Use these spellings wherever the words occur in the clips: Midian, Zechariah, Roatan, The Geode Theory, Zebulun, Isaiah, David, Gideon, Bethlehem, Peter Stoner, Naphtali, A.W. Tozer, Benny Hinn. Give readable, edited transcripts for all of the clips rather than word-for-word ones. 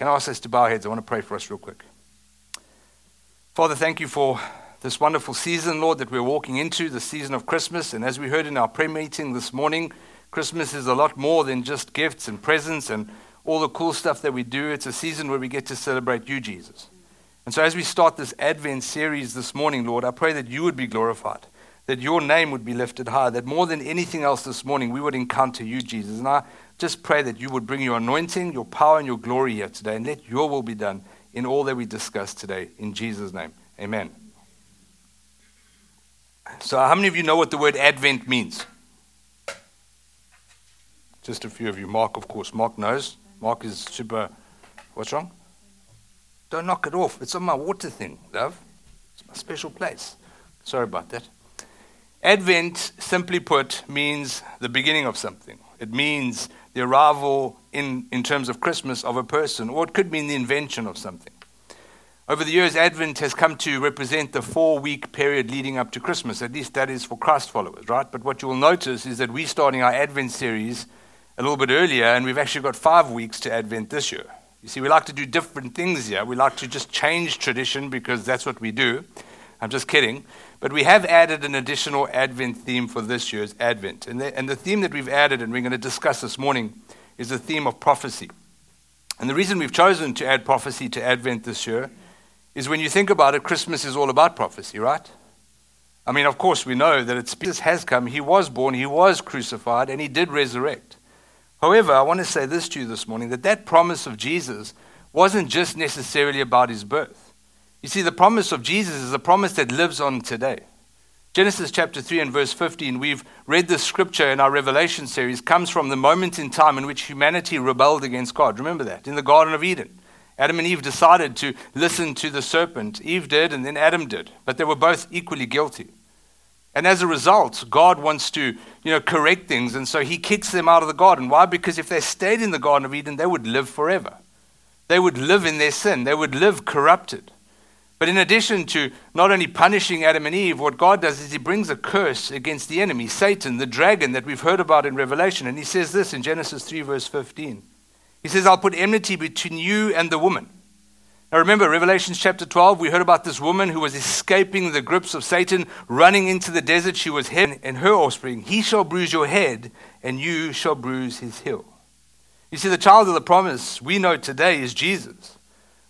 Can I ask us to bow our heads? I want to pray for us real quick. Father, thank you for this wonderful season, Lord, that we're walking into, the season of Christmas. And as we heard in our prayer meeting this morning, Christmas is a lot more than just gifts and presents and all the cool stuff that we do. It's a season where we get to celebrate you, Jesus. And so as we start this Advent series this morning, Lord, I pray that you would be glorified, that your name would be lifted high, that more than anything else this morning, we would encounter you, Jesus. And I just pray that you would bring your anointing, your power, and your glory here today, and let your will be done in all that we discuss today. In Jesus' name, amen. So how many of you know what the word Advent means? Just a few of you. Mark, of course. Mark knows. Mark is super... What's wrong? Don't knock it off. It's on my water thing, love. It's my special place. Sorry about that. Advent, simply put, means the beginning of something. It means the arrival, in terms of Christmas, of a person, or it could mean the invention of something. Over the years, Advent has come to represent the 4-week period leading up to Christmas. At least that is for Christ followers, right? But what you will notice is that we're starting our Advent series a little bit earlier, and we've actually got 5 weeks to Advent this year. You see, we like to do different things here. We like to just change tradition because that's what we do. I'm just kidding. But we have added an additional Advent theme for this year's Advent. And the theme that we've added and we're going to discuss this morning is the theme of prophecy. And the reason we've chosen to add prophecy to Advent this year is when you think about it, Christmas is all about prophecy, right? I mean, of course, we know that Jesus has come, he was born, he was crucified, and he did resurrect. However, I want to say this to you this morning, that promise of Jesus wasn't just necessarily about his birth. You see, the promise of Jesus is a promise that lives on today. Genesis chapter 3 and verse 15, we've read this scripture in our Revelation series, comes from the moment in time in which humanity rebelled against God. Remember that, in the Garden of Eden. Adam and Eve decided to listen to the serpent. Eve did, and then Adam did. But they were both equally guilty. And as a result, God wants to, correct things. And so he kicks them out of the garden. Why? Because if they stayed in the Garden of Eden, they would live forever. They would live in their sin. They would live corrupted. But in addition to not only punishing Adam and Eve, what God does is he brings a curse against the enemy, Satan, the dragon that we've heard about in Revelation. And he says this in Genesis 3, verse 15. He says, I'll put enmity between you and the woman. Now remember, Revelation chapter 12, we heard about this woman who was escaping the grips of Satan, running into the desert. She was hidden, and her offspring, he shall bruise your head, and you shall bruise his heel. You see, the child of the promise we know today is Jesus.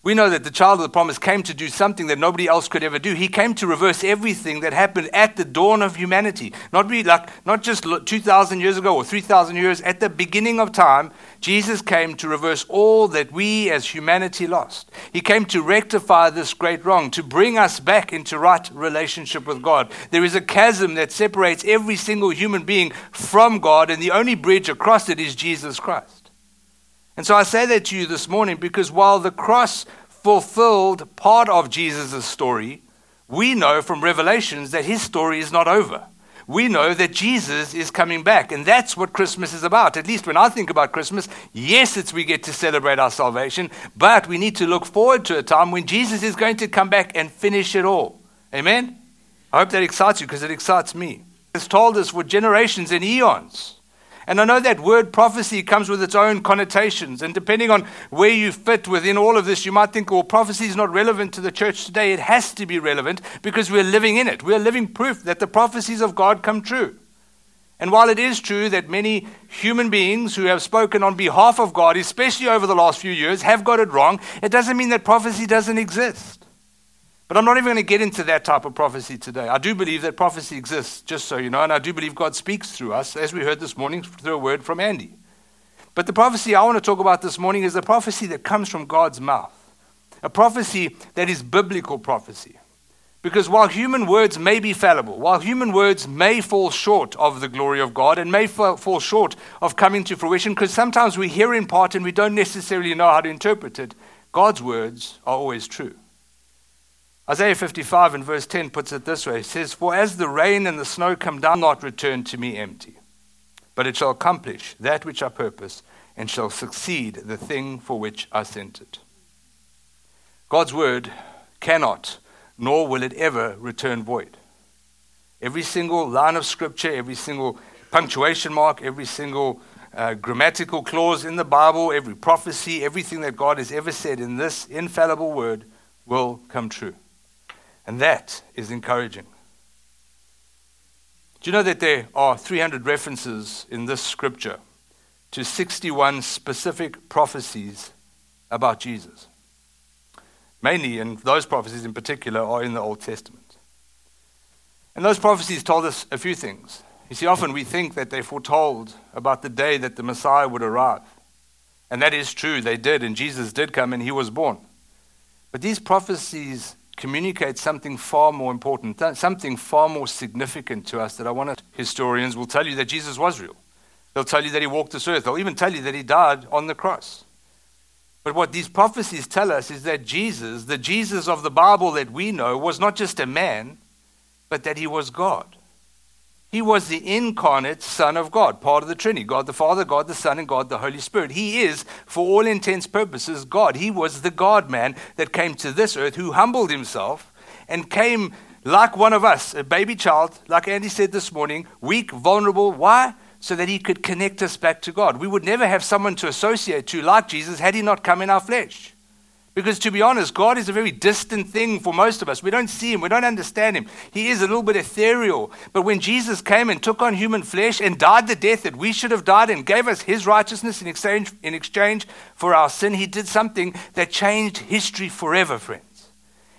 We know that the child of the promise came to do something that nobody else could ever do. He came to reverse everything that happened at the dawn of humanity. Not just 2,000 years ago or 3,000 years, at the beginning of time, Jesus came to reverse all that we as humanity lost. He came to rectify this great wrong, to bring us back into right relationship with God. There is a chasm that separates every single human being from God, and the only bridge across it is Jesus Christ. And so I say that to you this morning because while the cross fulfilled part of Jesus' story, we know from Revelations that his story is not over. We know that Jesus is coming back, and that's what Christmas is about. At least when I think about Christmas, yes, we get to celebrate our salvation, but we need to look forward to a time when Jesus is going to come back and finish it all. Amen? I hope that excites you because it excites me. It's told us for generations and eons. And I know that word prophecy comes with its own connotations. And depending on where you fit within all of this, you might think, well, prophecy is not relevant to the church today. It has to be relevant because we're living in it. We're living proof that the prophecies of God come true. And while it is true that many human beings who have spoken on behalf of God, especially over the last few years, have got it wrong, it doesn't mean that prophecy doesn't exist. But I'm not even going to get into that type of prophecy today. I do believe that prophecy exists, just so you know, and I do believe God speaks through us, as we heard this morning through a word from Andy. But the prophecy I want to talk about this morning is the prophecy that comes from God's mouth, a prophecy that is biblical prophecy. Because while human words may be fallible, while human words may fall short of the glory of God and may fall short of coming to fruition, because sometimes we hear in part and we don't necessarily know how to interpret it, God's words are always true. Isaiah 55 and verse 10 puts it this way. It says, for as the rain and the snow come down, not return to me empty, but it shall accomplish that which I purpose and shall succeed the thing for which I sent it. God's word cannot, nor will it ever return void. Every single line of scripture, every single punctuation mark, every single grammatical clause in the Bible, every prophecy, everything that God has ever said in this infallible word will come true. And that is encouraging. Do you know that there are 300 references in this scripture to 61 specific prophecies about Jesus? Mainly, and those prophecies in particular are in the Old Testament. And those prophecies told us a few things. You see, often we think that they foretold about the day that the Messiah would arrive. And that is true, they did, and Jesus did come and he was born. But these prophecies communicate something far more important, something far more significant to us that I want to. Historians will tell you that Jesus was real. They'll tell you that he walked this earth. They'll even tell you that he died on the cross. But what these prophecies tell us is that Jesus, the Jesus of the Bible that we know, was not just a man, but that he was God. He was the incarnate Son of God, part of the Trinity, God the Father, God the Son, and God the Holy Spirit. He is, for all intents and purposes, God. He was the God-man that came to this earth, who humbled himself and came like one of us, a baby child, like Andy said this morning, weak, vulnerable. Why? So that he could connect us back to God. We would never have someone to associate to like Jesus had he not come in our flesh. Because to be honest, God is a very distant thing for most of us. We don't see him. We don't understand him. He is a little bit ethereal. But when Jesus came and took on human flesh and died the death that we should have died and gave us his righteousness in exchange for our sin, he did something that changed history forever, friends.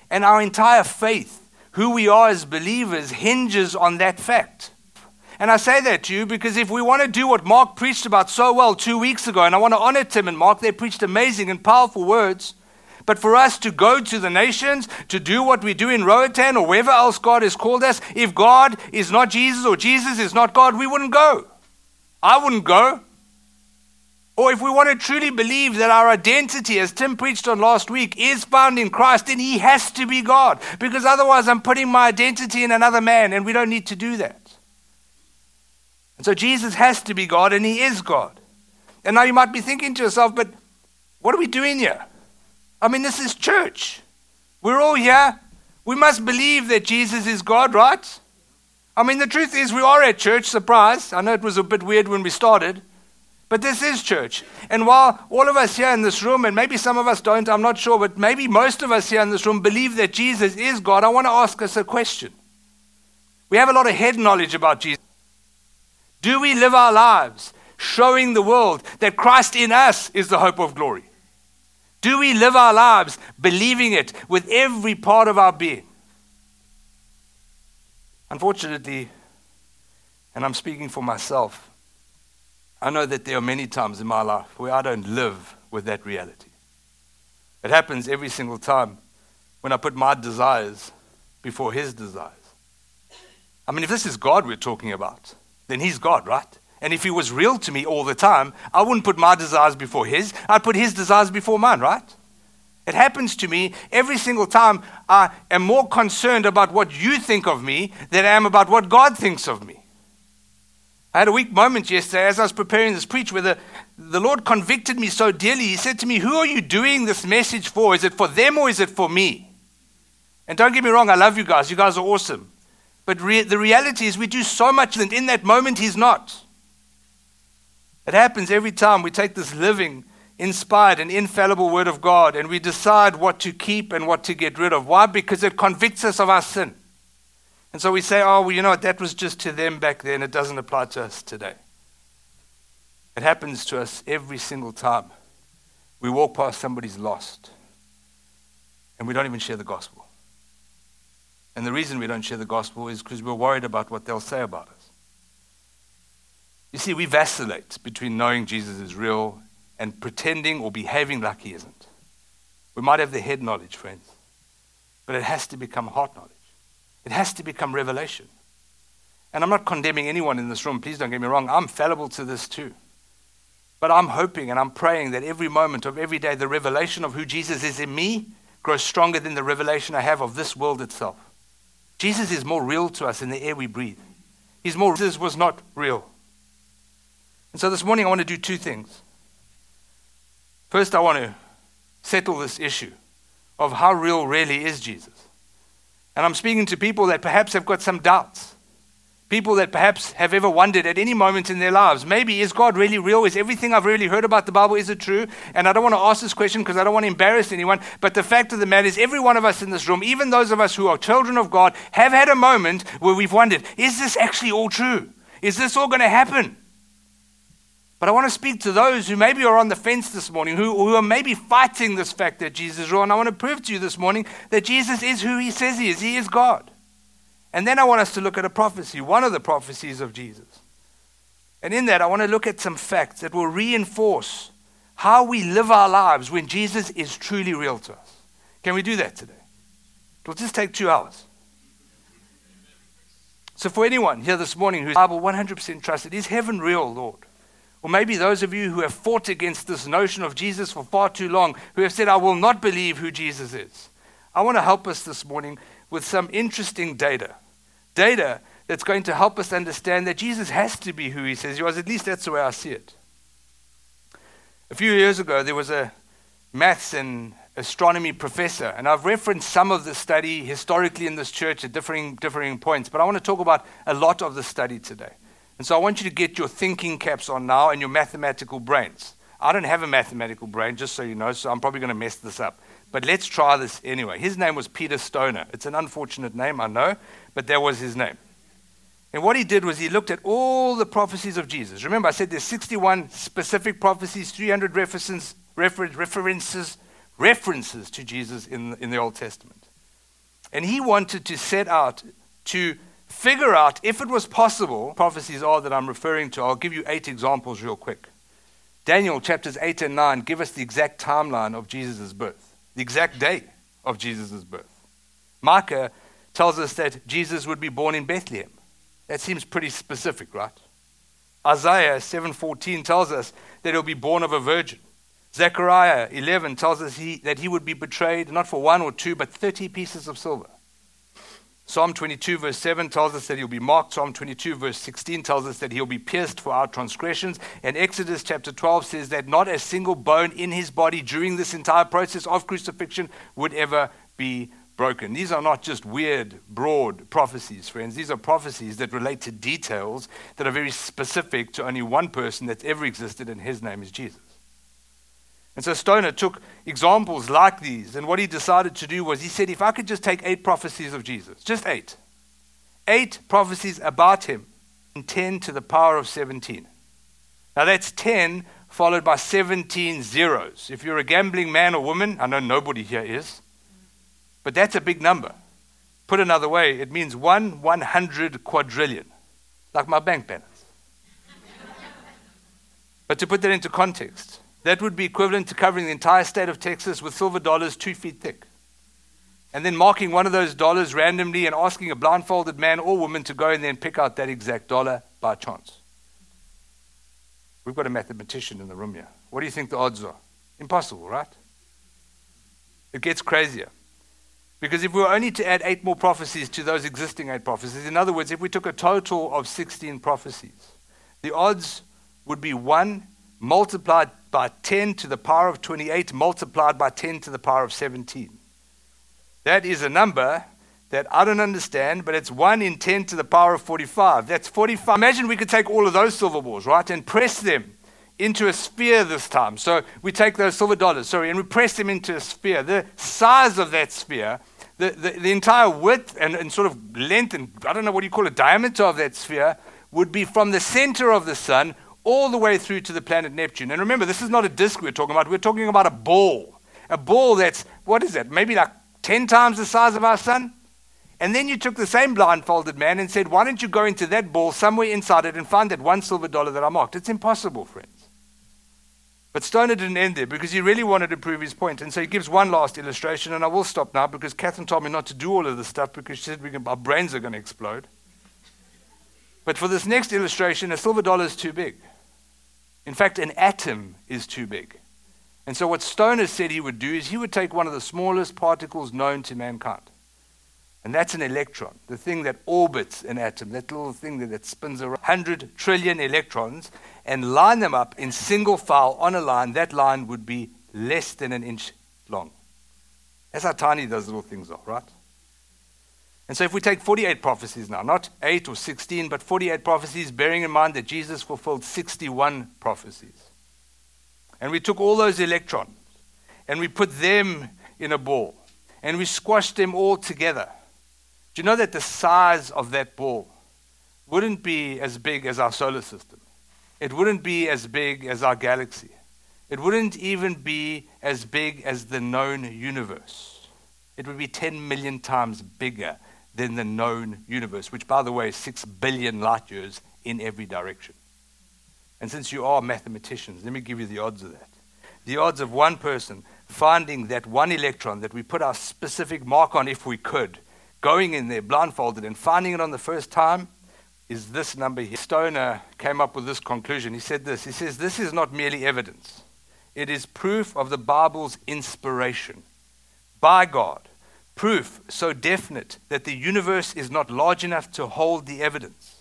And our entire faith, who we are as believers, hinges on that fact. And I say that to you because if we want to do what Mark preached about so well 2 weeks ago, and I want to honor Tim and Mark, they preached amazing and powerful words. But for us to go to the nations, to do what we do in Roatan or wherever else God has called us, if God is not Jesus or Jesus is not God, we wouldn't go. I wouldn't go. Or if we want to truly believe that our identity, as Tim preached on last week, is found in Christ, then he has to be God. Because otherwise I'm putting my identity in another man, and we don't need to do that. And so Jesus has to be God, and he is God. And now you might be thinking to yourself, but what are we doing here? I mean, this is church. We're all here. We must believe that Jesus is God, right? I mean, the truth is we are at church, surprise. I know it was a bit weird when we started, but this is church. And while all of us here in this room, and maybe some of us don't, I'm not sure, but maybe most of us here in this room believe that Jesus is God, I want to ask us a question. We have a lot of head knowledge about Jesus. Do we live our lives showing the world that Christ in us is the hope of glory? Do we live our lives believing it with every part of our being? Unfortunately, and I'm speaking for myself, I know that there are many times in my life where I don't live with that reality. It happens every single time when I put my desires before his desires. I mean, if this is God we're talking about, then he's God, right? And if he was real to me all the time, I wouldn't put my desires before his. I'd put his desires before mine, right? It happens to me every single time. I am more concerned about what you think of me than I am about what God thinks of me. I had a weak moment yesterday as I was preparing this preach where the Lord convicted me so dearly. He said to me, who are you doing this message for? Is it for them or is it for me? And don't get me wrong, I love you guys. You guys are awesome. But the reality is we do so much that in that moment he's not. It happens every time we take this living, inspired, and infallible word of God and we decide what to keep and what to get rid of. Why? Because it convicts us of our sin. And so we say, oh, well, you know what? That was just to them back then. It doesn't apply to us today. It happens to us every single time. We walk past somebody's lost and we don't even share the gospel. And the reason we don't share the gospel is because we're worried about what they'll say about us. You see, we vacillate between knowing Jesus is real and pretending or behaving like he isn't. We might have the head knowledge, friends, but it has to become heart knowledge. It has to become revelation. And I'm not condemning anyone in this room. Please don't get me wrong. I'm fallible to this too. But I'm hoping and I'm praying that every moment of every day, the revelation of who Jesus is in me grows stronger than the revelation I have of this world itself. Jesus is more real to us in the air we breathe. Jesus was not real. And so this morning I want to do two things. First, I want to settle this issue of how real really is Jesus. And I'm speaking to people that perhaps have got some doubts. people that perhaps have ever wondered at any moment in their lives, maybe, is God really real? Is everything I've really heard about the Bible, is it true? And I don't want to ask this question because I don't want to embarrass anyone, but the fact of the matter is every one of us in this room, even those of us who are children of God, have had a moment where we've wondered, is this actually all true? Is this all going to happen? But I want to speak to those who maybe are on the fence this morning, who are maybe fighting this fact that Jesus is real, and I want to prove to you this morning that Jesus is who he says he is. He is God. And then I want us to look at a prophecy, one of the prophecies of Jesus. And in that, I want to look at some facts that will reinforce how we live our lives when Jesus is truly real to us. Can we do that today? It'll just take 2 hours. So for anyone here this morning who's Bible 100% trusted, is heaven real, Lord? Or maybe those of you who have fought against this notion of Jesus for far too long, who have said, I will not believe who Jesus is. I want to help us this morning with some interesting data that's going to help us understand that Jesus has to be who he says he was. At least that's the way I see it. A few years ago, there was a maths and astronomy professor, and I've referenced some of the study historically in this church at differing points, but I want to talk about a lot of the study today. And so I want you to get your thinking caps on now and your mathematical brains. I don't have a mathematical brain, just so you know, so I'm probably going to mess this up. But let's try this anyway. His name was Peter Stoner. It's an unfortunate name, I know, but that was his name. And what he did was he looked at all the prophecies of Jesus. Remember, I said there's 61 specific prophecies, 300 references to Jesus in the Old Testament. And he wanted to set out to figure out, if it was possible, prophecies are that I'm referring to. I'll give you 8 examples real quick. Daniel chapters 8 and 9 give us the exact timeline of Jesus' birth. The exact day of Jesus' birth. Micah tells us that Jesus would be born in Bethlehem. That seems pretty specific, right? Isaiah 7:14 tells us that he'll be born of a virgin. Zechariah 11 tells us that he would be betrayed, not for 1 or 2, but 30 pieces of silver. Psalm 22 verse 7 tells us that he'll be marked. Psalm 22 verse 16 tells us that he'll be pierced for our transgressions. And Exodus chapter 12 says that not a single bone in his body during this entire process of crucifixion would ever be broken. These are not just weird, broad prophecies, friends. These are prophecies that relate to details that are very specific to only one person that's ever existed, and his name is Jesus. And so Stoner took examples like these, and what he decided to do was he said, if I could just take 8 prophecies of Jesus, just 8 prophecies about him, and 10 to the power of 17. Now that's 10 followed by 17 zeros. If you're a gambling man or woman, I know nobody here is, but that's a big number. Put another way, it means 1/100 quadrillion, like my bank balance. But to put that into context, that would be equivalent to covering the entire state of Texas with silver dollars 2 feet thick. And then marking one of those dollars randomly and asking a blindfolded man or woman to go and then pick out that exact dollar by chance. We've got a mathematician in the room here. What do you think the odds are? Impossible, right? It gets crazier. Because if we were only to add 8 more prophecies to those existing 8 prophecies, in other words, if we took a total of 16 prophecies, the odds would be 1 multiplied by 10 to the power of 28, multiplied by 10 to the power of 17. That is a number that I don't understand, but it's 1 in 10 to the power of 45. That's 45. Imagine we could take all of those silver balls, right, and press them into a sphere this time. So we take those silver dollars, and we press them into a sphere. The size of that sphere, the entire width and sort of length, and I don't know what you call it, diameter of that sphere, would be from the center of the sun all the way through to the planet Neptune. And remember, this is not a disc we're talking about. We're talking about a ball. A ball that's, what is that, maybe like 10 times the size of our sun? And then you took the same blindfolded man and said, why don't you go into that ball somewhere inside it and find that one silver dollar that I marked? It's impossible, friends. But Stoner didn't end there because he really wanted to prove his point. And so he gives one last illustration, and I will stop now because Catherine told me not to do all of this stuff because she said our brains are going to explode. But for this next illustration, a silver dollar is too big. In fact, an atom is too big. And so what Stoner said he would do is he would take one of the smallest particles known to mankind. And that's an electron, the thing that orbits an atom, that little thing that spins around 100 trillion electrons, and line them up in single file on a line. That line would be less than an inch long. That's how tiny those little things are, right? And so if we take 48 prophecies now, not 8 or 16, but 48 prophecies, bearing in mind that Jesus fulfilled 61 prophecies. And we took all those electrons and we put them in a ball and we squashed them all together. Do you know that the size of that ball wouldn't be as big as our solar system? It wouldn't be as big as our galaxy. It wouldn't even be as big as the known universe. It would be 10 million times bigger than the known universe, which, by the way, is 6 billion light years in every direction. And since you are mathematicians, let me give you the odds of that. The odds of one person finding that one electron that we put our specific mark on if we could, going in there blindfolded and finding it on the first time, is this number here. Stoner came up with this conclusion. He said this. He says, this is not merely evidence. It is proof of the Bible's inspiration by God, proof so definite that the universe is not large enough to hold the evidence.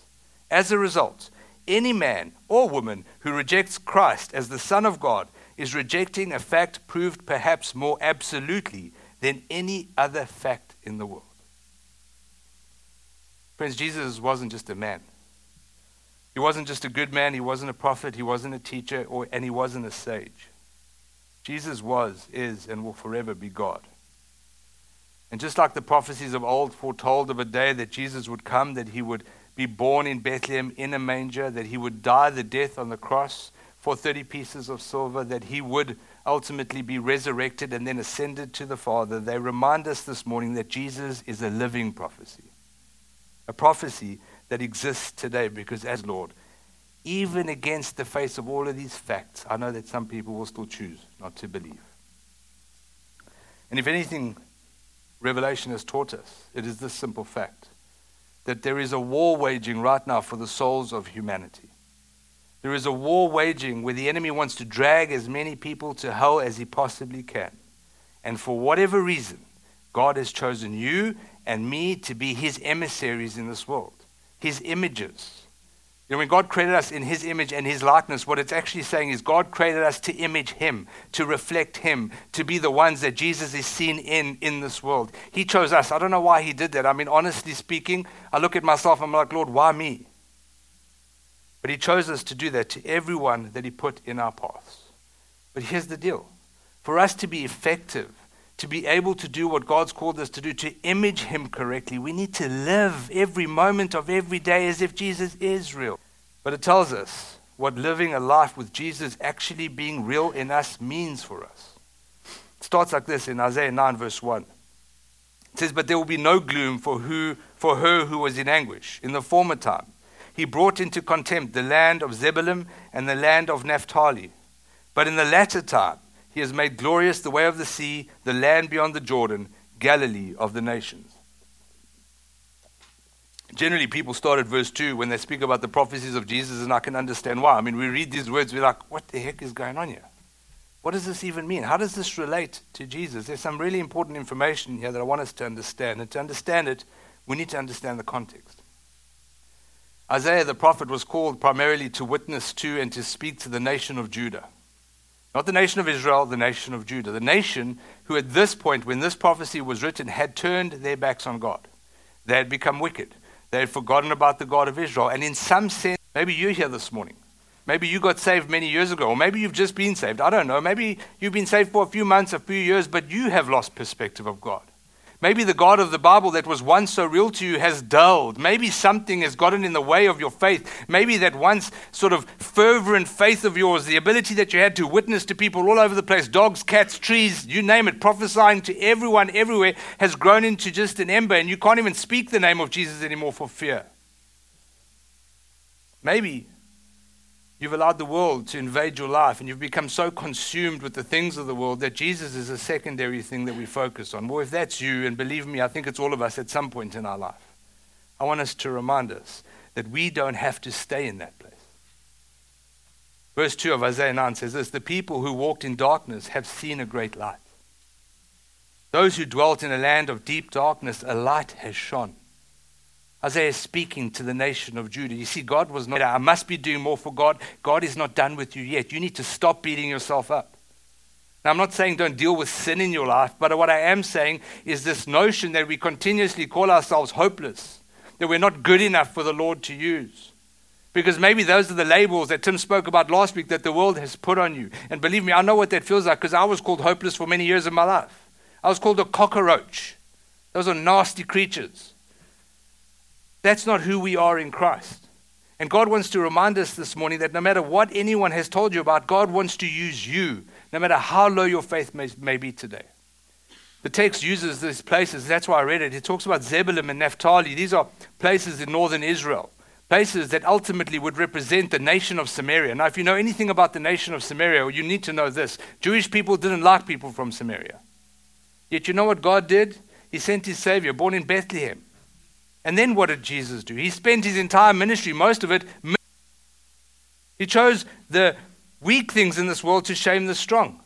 As a result, any man or woman who rejects Christ as the Son of God is rejecting a fact proved perhaps more absolutely than any other fact in the world. Friends, Jesus wasn't just a man. He wasn't just a good man. He wasn't a prophet. He wasn't a teacher, and he wasn't a sage. Jesus was, is, and will forever be God. And just like the prophecies of old foretold of a day that Jesus would come, that he would be born in Bethlehem in a manger, that he would die the death on the cross for 30 pieces of silver, that he would ultimately be resurrected and then ascended to the Father, they remind us this morning that Jesus is a living prophecy. A prophecy that exists today because as Lord, even against the face of all of these facts, I know that some people will still choose not to believe. And if anything Revelation has taught us, it is this simple fact, that there is a war waging right now for the souls of humanity. There is a war waging where the enemy wants to drag as many people to hell as he possibly can. And for whatever reason, God has chosen you and me to be his emissaries in this world, his images. You know, when God created us in his image and his likeness, what it's actually saying is God created us to image him, to reflect him, to be the ones that Jesus is seen in this world. He chose us. I don't know why he did that. I mean, honestly speaking, I look at myself, I'm like, Lord, why me? But he chose us to do that to everyone that he put in our paths. But here's the deal. For us to be effective, to be able to do what God's called us to do, to image him correctly, we need to live every moment of every day as if Jesus is real. But it tells us what living a life with Jesus actually being real in us means for us. It starts like this in Isaiah 9 verse 1. It says, but there will be no gloom for her who was in anguish in the former time. He brought into contempt the land of Zebulun and the land of Naphtali. But in the latter time, he has made glorious the way of the sea, the land beyond the Jordan, Galilee of the nations. Generally, people start at verse 2 when they speak about the prophecies of Jesus, and I can understand why. I mean, we read these words, we're like, what the heck is going on here? What does this even mean? How does this relate to Jesus? There's some really important information here that I want us to understand. And to understand it, we need to understand the context. Isaiah the prophet was called primarily to witness to and to speak to the nation of Judah. Not the nation of Israel, the nation of Judah. The nation who at this point, when this prophecy was written, had turned their backs on God. They had become wicked. They had forgotten about the God of Israel. And in some sense, maybe you're here this morning. Maybe you got saved many years ago, or maybe you've just been saved. I don't know. Maybe you've been saved for a few months, a few years, but you have lost perspective of God. Maybe the God of the Bible that was once so real to you has dulled. Maybe something has gotten in the way of your faith. Maybe that once sort of fervent faith of yours, the ability that you had to witness to people all over the place, dogs, cats, trees, you name it, prophesying to everyone everywhere, has grown into just an ember, and you can't even speak the name of Jesus anymore for fear. Maybe you've allowed the world to invade your life and you've become so consumed with the things of the world that Jesus is a secondary thing that we focus on. Well, if that's you, and believe me, I think it's all of us at some point in our life, I want us to remind us that we don't have to stay in that place. Verse 2 of Isaiah 9 says this, the people who walked in darkness have seen a great light. Those who dwelt in a land of deep darkness, a light has shone. Isaiah is speaking to the nation of Judah. You see, God was not, I must be doing more for God. God is not done with you yet. You need to stop beating yourself up. Now, I'm not saying don't deal with sin in your life, but what I am saying is this notion that we continuously call ourselves hopeless, that we're not good enough for the Lord to use. Because maybe those are the labels that Tim spoke about last week that the world has put on you. And believe me, I know what that feels like, because I was called hopeless for many years of my life. I was called a cockroach. Those are nasty creatures. That's not who we are in Christ. And God wants to remind us this morning that no matter what anyone has told you about, God wants to use you, no matter how low your faith may be today. The text uses these places. That's why I read it. It talks about Zebulun and Naphtali. These are places in northern Israel, places that ultimately would represent the nation of Samaria. Now, if you know anything about the nation of Samaria, you need to know this. Jewish people didn't like people from Samaria. Yet you know what God did? He sent his Savior, born in Bethlehem. And then what did Jesus do? He spent his entire ministry, most of it. He chose the weak things in this world to shame the strong.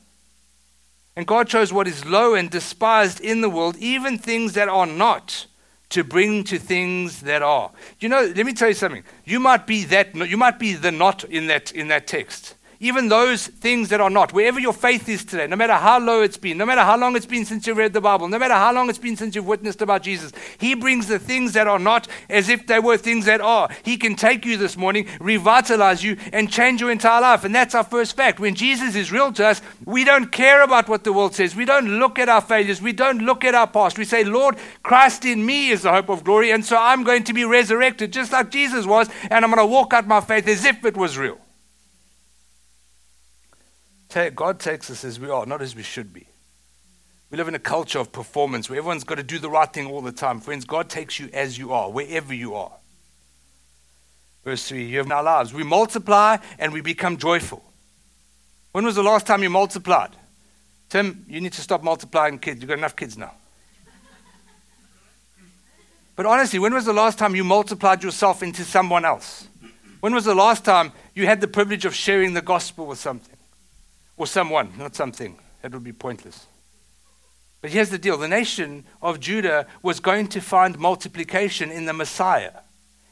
And God chose what is low and despised in the world, even things that are not, to bring to things that are. You know, let me tell you something. You might be the not in that text. Even those things that are not, wherever your faith is today, no matter how low it's been, no matter how long it's been since you've read the Bible, no matter how long it's been since you've witnessed about Jesus, he brings the things that are not as if they were things that are. He can take you this morning, revitalize you, and change your entire life. And that's our first fact. When Jesus is real to us, we don't care about what the world says. We don't look at our failures. We don't look at our past. We say, Lord, Christ in me is the hope of glory, and so I'm going to be resurrected just like Jesus was, and I'm going to walk out my faith as if it was real. God takes us as we are, not as we should be. We live in a culture of performance where everyone's got to do the right thing all the time. Friends, God takes you as you are, wherever you are. Verse 3, you have in our lives. We multiply and we become joyful. When was the last time you multiplied? Tim, you need to stop multiplying kids. You've got enough kids now. But honestly, when was the last time you multiplied yourself into someone else? When was the last time you had the privilege of sharing the gospel with something? Or someone, not something. That would be pointless. But here's the deal. The nation of Judah was going to find multiplication in the Messiah.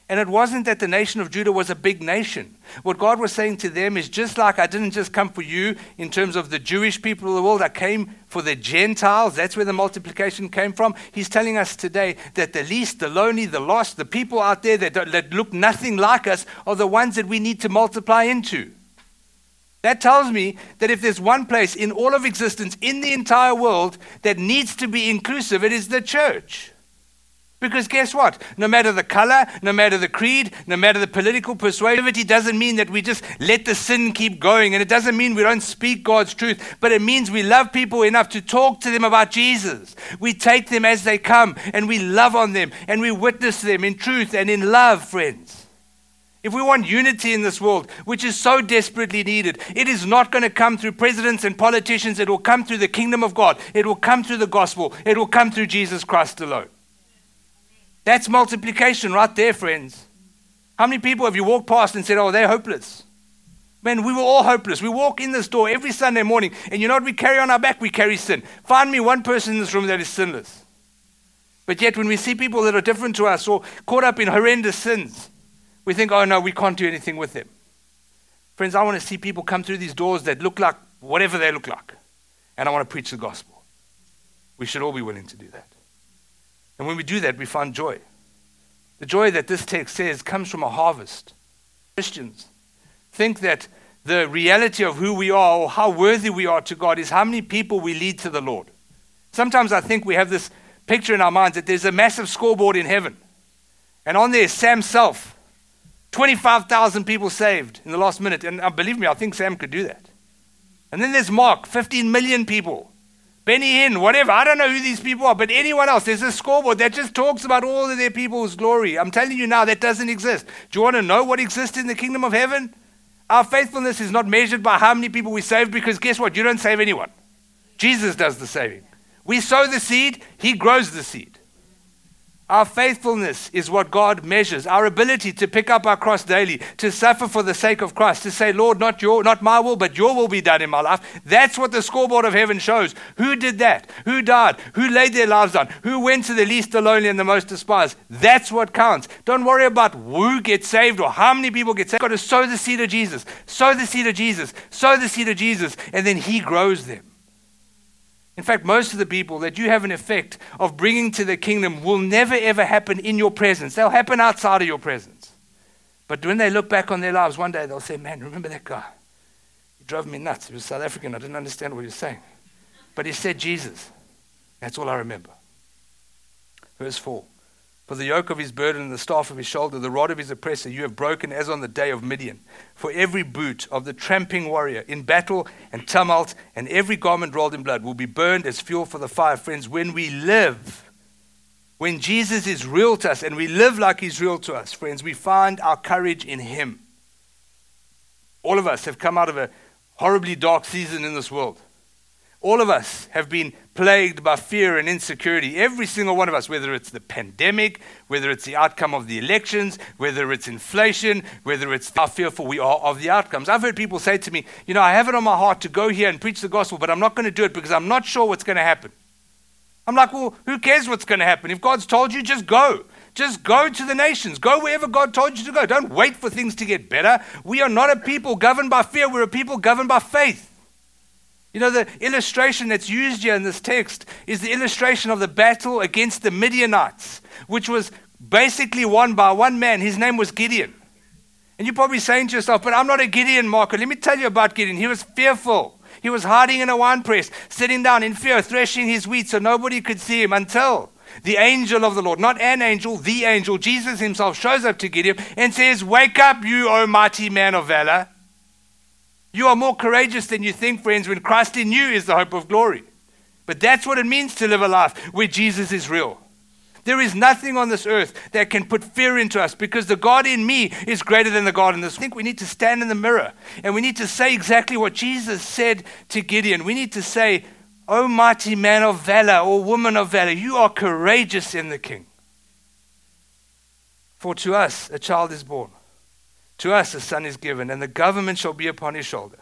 And it wasn't that the nation of Judah was a big nation. What God was saying to them is, just like I didn't just come for you in terms of the Jewish people of the world, I came for the Gentiles. That's where the multiplication came from. He's telling us today that the least, the lonely, the lost, the people out there that look nothing like us are the ones that we need to multiply into. That tells me that if there's one place in all of existence in the entire world that needs to be inclusive, it is the church. Because guess what? No matter the color, no matter the creed, no matter the political persuasion, it doesn't mean that we just let the sin keep going. And it doesn't mean we don't speak God's truth, but it means we love people enough to talk to them about Jesus. We take them as they come, and we love on them, and we witness to them in truth and in love, friends. If we want unity in this world, which is so desperately needed, it is not going to come through presidents and politicians. It will come through the kingdom of God. It will come through the gospel. It will come through Jesus Christ alone. That's multiplication right there, friends. How many people have you walked past and said, oh, they're hopeless? Man, we were all hopeless. We walk in this door every Sunday morning, and you know what we carry on our back? We carry sin. Find me one person in this room that is sinless. But yet when we see people that are different to us or caught up in horrendous sins, we think, oh no, we can't do anything with them. Friends, I want to see people come through these doors that look like whatever they look like. And I want to preach the gospel. We should all be willing to do that. And when we do that, we find joy. The joy that this text says comes from a harvest. Christians think that the reality of who we are or how worthy we are to God is how many people we lead to the Lord. Sometimes I think we have this picture in our minds that there's a massive scoreboard in heaven. And on there is Sam's self. 25,000 people saved in the last minute. And believe me, I think Sam could do that. And then there's Mark, 15 million people. Benny Hinn, whatever. I don't know who these people are, but anyone else. There's a scoreboard that just talks about all of their people's glory. I'm telling you now, that doesn't exist. Do you want to know what exists in the kingdom of heaven? Our faithfulness is not measured by how many people we save, because guess what? You don't save anyone. Jesus does the saving. We sow the seed, he grows the seed. Our faithfulness is what God measures. Our ability to pick up our cross daily, to suffer for the sake of Christ, to say, Lord, not my will, but your will be done in my life. That's what the scoreboard of heaven shows. Who did that? Who died? Who laid their lives down? Who went to the least, the lonely, and the most despised? That's what counts. Don't worry about who gets saved or how many people get saved. You've got to sow the seed of Jesus, sow the seed of Jesus, sow the seed of Jesus, and then he grows them. In fact, most of the people that you have an effect of bringing to the kingdom will never ever happen in your presence. They'll happen outside of your presence. But when they look back on their lives, one day they'll say, man, remember that guy? He drove me nuts. He was South African. I didn't understand what he was saying. But he said Jesus. That's all I remember. Verse 4. For the yoke of his burden and the staff of his shoulder, the rod of his oppressor, you have broken as on the day of Midian. For every boot of the tramping warrior in battle and tumult and every garment rolled in blood will be burned as fuel for the fire. Friends, when we live, when Jesus is real to us and we live like he's real to us, friends, we find our courage in him. All of us have come out of a horribly dark season in this world. All of us have been plagued by fear and insecurity. Every single one of us, whether it's the pandemic, whether it's the outcome of the elections, whether it's inflation, whether it's how fearful we are of the outcomes. I've heard people say to me, you know, I have it on my heart to go here and preach the gospel, but I'm not going to do it because I'm not sure what's going to happen. I'm like, well, who cares what's going to happen? If God's told you, just go. Just go to the nations. Go wherever God told you to go. Don't wait for things to get better. We are not a people governed by fear. We're a people governed by faith. You know, the illustration that's used here in this text is the illustration of the battle against the Midianites, which was basically won by one man. His name was Gideon. And you're probably saying to yourself, but I'm not a Gideon, Marco. Let me tell you about Gideon. He was fearful. He was hiding in a winepress, sitting down in fear, threshing his wheat so nobody could see him until the angel of the Lord, not an angel, the angel, Jesus himself, shows up to Gideon and says, wake up, you, O mighty man of valor. You are more courageous than you think, friends, when Christ in you is the hope of glory. But that's what it means to live a life where Jesus is real. There is nothing on this earth that can put fear into us because the God in me is greater than the God in this. I think we need to stand in the mirror and we need to say exactly what Jesus said to Gideon. We need to say, O mighty man of valor or woman of valor, you are courageous in the King. For to us a child is born. To us a son is given, and the government shall be upon his shoulder.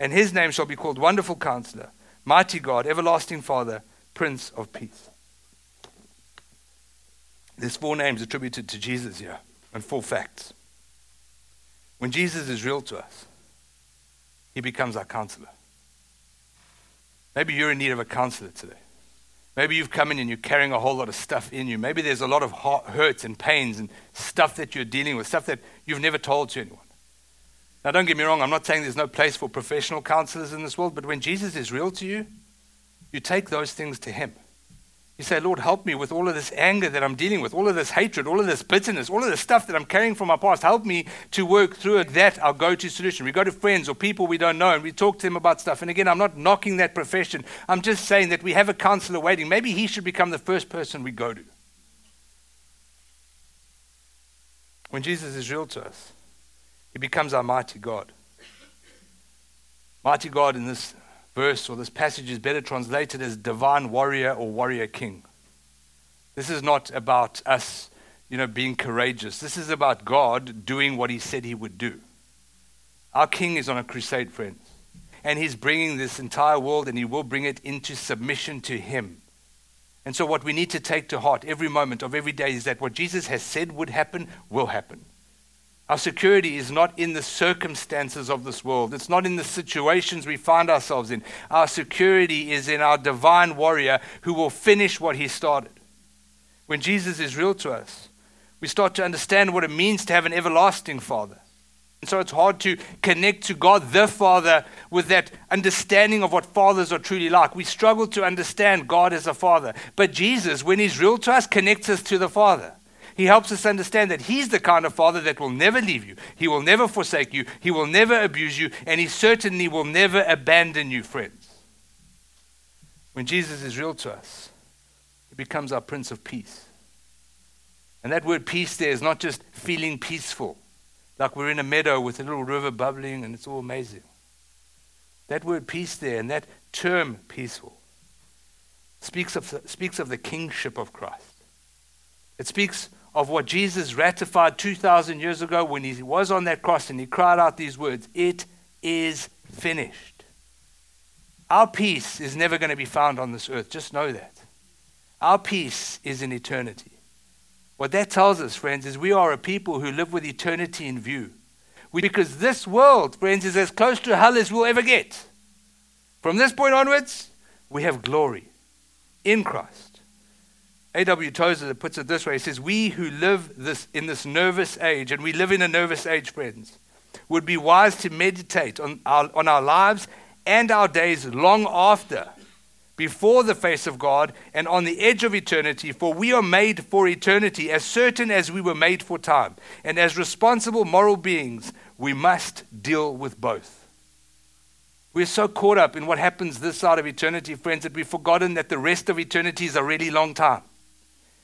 And his name shall be called Wonderful Counselor, Mighty God, Everlasting Father, Prince of Peace. There's 4 names attributed to Jesus here, and 4 facts. When Jesus is real to us, he becomes our counselor. Maybe you're in need of a counselor today. Maybe you've come in and you're carrying a whole lot of stuff in you. Maybe there's a lot of hurts and pains and stuff that you're dealing with, stuff that you've never told to anyone. Now, don't get me wrong. I'm not saying there's no place for professional counselors in this world, but when Jesus is real to you, you take those things to him. You say, Lord, help me with all of this anger that I'm dealing with, all of this hatred, all of this bitterness, all of this stuff that I'm carrying from my past. Help me to work through it. That's our go-to solution. We go to friends or people we don't know and we talk to them about stuff. And again, I'm not knocking that profession. I'm just saying that we have a counselor waiting. Maybe he should become the first person we go to. When Jesus is real to us, he becomes our mighty God. Mighty God in this verse or this passage is better translated as divine warrior or warrior king. This is not about us, you know, being courageous. This is about God doing what he said he would do. Our king is on a crusade, friends, and he's bringing this entire world and he will bring it into submission to him. And so what we need to take to heart every moment of every day is that what Jesus has said would happen will happen. Our security is not in the circumstances of this world. It's not in the situations we find ourselves in. Our security is in our divine warrior who will finish what he started. When Jesus is real to us, we start to understand what it means to have an everlasting Father. And so it's hard to connect to God the Father with that understanding of what fathers are truly like. We struggle to understand God as a father. But Jesus, when he's real to us, connects us to the Father. He helps us understand that he's the kind of father that will never leave you. He will never forsake you. He will never abuse you. And he certainly will never abandon you, friends. When Jesus is real to us, he becomes our Prince of Peace. And that word peace there is not just feeling peaceful, like we're in a meadow with a little river bubbling and it's all amazing. That word peace there and that term peaceful speaks of the kingship of Christ. It speaks of what Jesus ratified 2,000 years ago when he was on that cross and he cried out these words, it is finished. Our peace is never going to be found on this earth. Just know that. Our peace is in eternity. What that tells us, friends, is we are a people who live with eternity in view. Because this world, friends, is as close to hell as we'll ever get. From this point onwards, we have glory in Christ. A.W. Tozer puts it this way. He says, we who live in this nervous age, and we live in a nervous age, friends, would be wise to meditate on our lives and our days long after, before the face of God and on the edge of eternity, for we are made for eternity, as certain as we were made for time. And as responsible moral beings, we must deal with both. We're so caught up in what happens this side of eternity, friends, that we've forgotten that the rest of eternity is a really long time.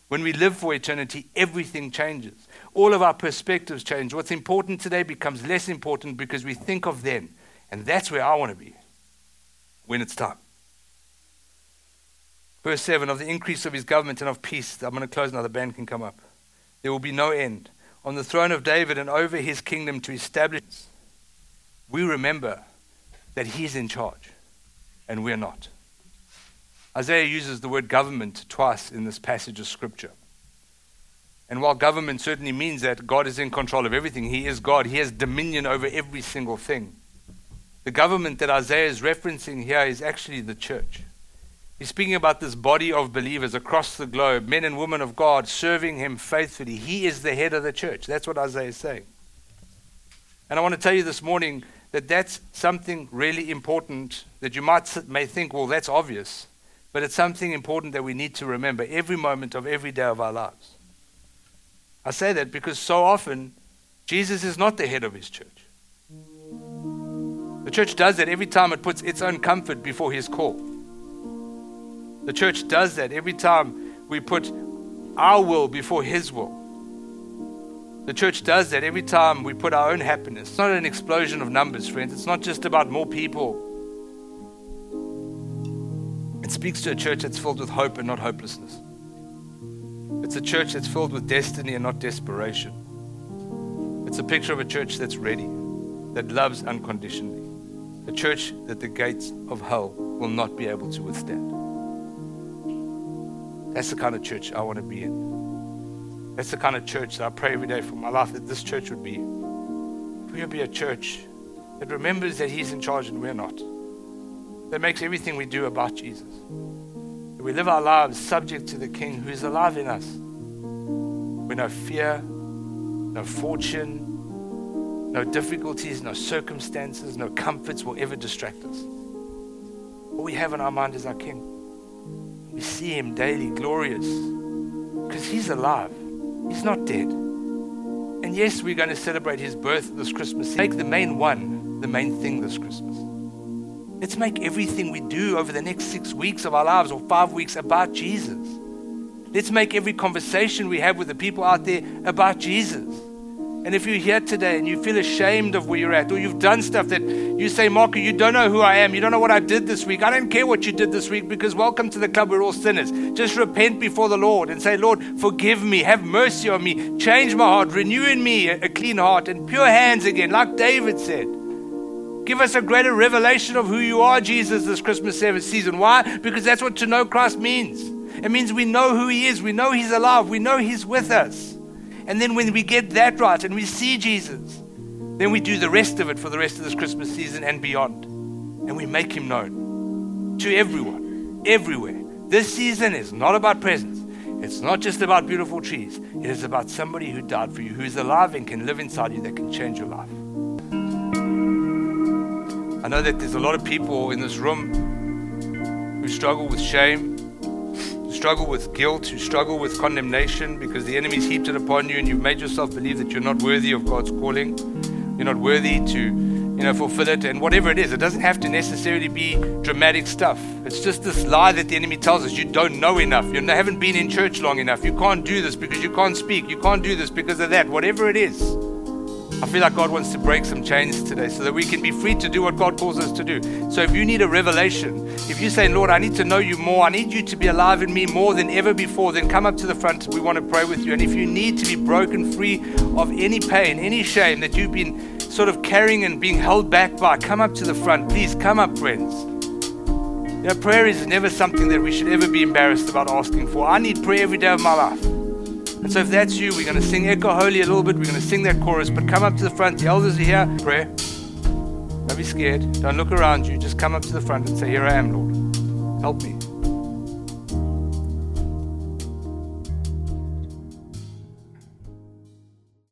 When we live for eternity, everything changes. All of our perspectives change. What's important today becomes less important because we think of then. And that's where I want to be when it's time. Verse 7, of the increase of his government and of peace. I'm going to close now. The band can come up. There will be no end. On the throne of David and over his kingdom to establish. We remember that he's in charge and we're not. Isaiah uses the word government twice in this passage of scripture. And while government certainly means that God is in control of everything, he is God, he has dominion over every single thing. The government that Isaiah is referencing here is actually the church. He's speaking about this body of believers across the globe, men and women of God, serving him faithfully. He is the head of the church. That's what Isaiah is saying. And I want to tell you this morning that that's something really important that you may think, well, that's obvious. But it's something important that we need to remember every moment of every day of our lives. I say that because so often, Jesus is not the head of his church. The church does that every time it puts its own comfort before his call. The church does that every time we put our will before his will. The church does that every time we put our own happiness. It's not an explosion of numbers, friends. It's not just about more people. It speaks to a church that's filled with hope and not hopelessness. It's a church that's filled with destiny and not desperation. It's a picture of a church that's ready, that loves unconditionally. A church that the gates of hell will not be able to withstand. That's the kind of church I want to be in. That's the kind of church that I pray every day for my life that this church would be. We'll be a church that remembers that he's in charge and we're not. That makes everything we do about Jesus. We live our lives subject to the King who is alive in us. With no fear, no fortune, no difficulties, no circumstances, no comforts will ever distract us. All we have in our mind is our King. We see him daily, glorious, because he's alive. He's not dead. And yes, we're going to celebrate his birth this Christmas. Make the main one the main thing this Christmas. Let's make everything we do over the next 6 weeks of our lives or 5 weeks about Jesus. Let's make every conversation we have with the people out there about Jesus. And if you're here today and you feel ashamed of where you're at, or you've done stuff that you say, Marco, you don't know who I am. You don't know what I did this week. I don't care what you did this week because welcome to the club. We're all sinners. Just repent before the Lord and say, Lord, forgive me. Have mercy on me. Change my heart. Renew in me a clean heart and pure hands again, like David said. Give us a greater revelation of who you are, Jesus, this Christmas season. Why? Because that's what to know Christ means. It means we know who he is. We know he's alive. We know he's with us. And then when we get that right and we see Jesus, then we do the rest of it for the rest of this Christmas season and beyond. And we make him known to everyone, everywhere. This season is not about presents. It's not just about beautiful trees. It is about somebody who died for you, who is alive and can live inside you, that can change your life. I know that there's a lot of people in this room who struggle with shame, who struggle with guilt, who struggle with condemnation because the enemy's heaped it upon you and you've made yourself believe that you're not worthy of God's calling. You're not worthy to, fulfill it. And whatever it is, it doesn't have to necessarily be dramatic stuff. It's just this lie that the enemy tells us. You don't know enough. You haven't been in church long enough. You can't do this because you can't speak. You can't do this because of that. Whatever it is. I feel like God wants to break some chains today so that we can be free to do what God calls us to do. So if you need a revelation, if you say, Lord, I need to know you more, I need you to be alive in me more than ever before, then come up to the front. We want to pray with you. And if you need to be broken free of any pain, any shame that you've been sort of carrying and being held back by, come up to the front. Please come up, friends. Prayer is never something that we should ever be embarrassed about asking for. I need prayer every day of my life. And so if that's you, we're going to sing Echo Holy a little bit. We're going to sing that chorus, but come up to the front. The elders are here. Prayer. Don't be scared. Don't look around you. Just come up to the front and say, here I am, Lord. Help me.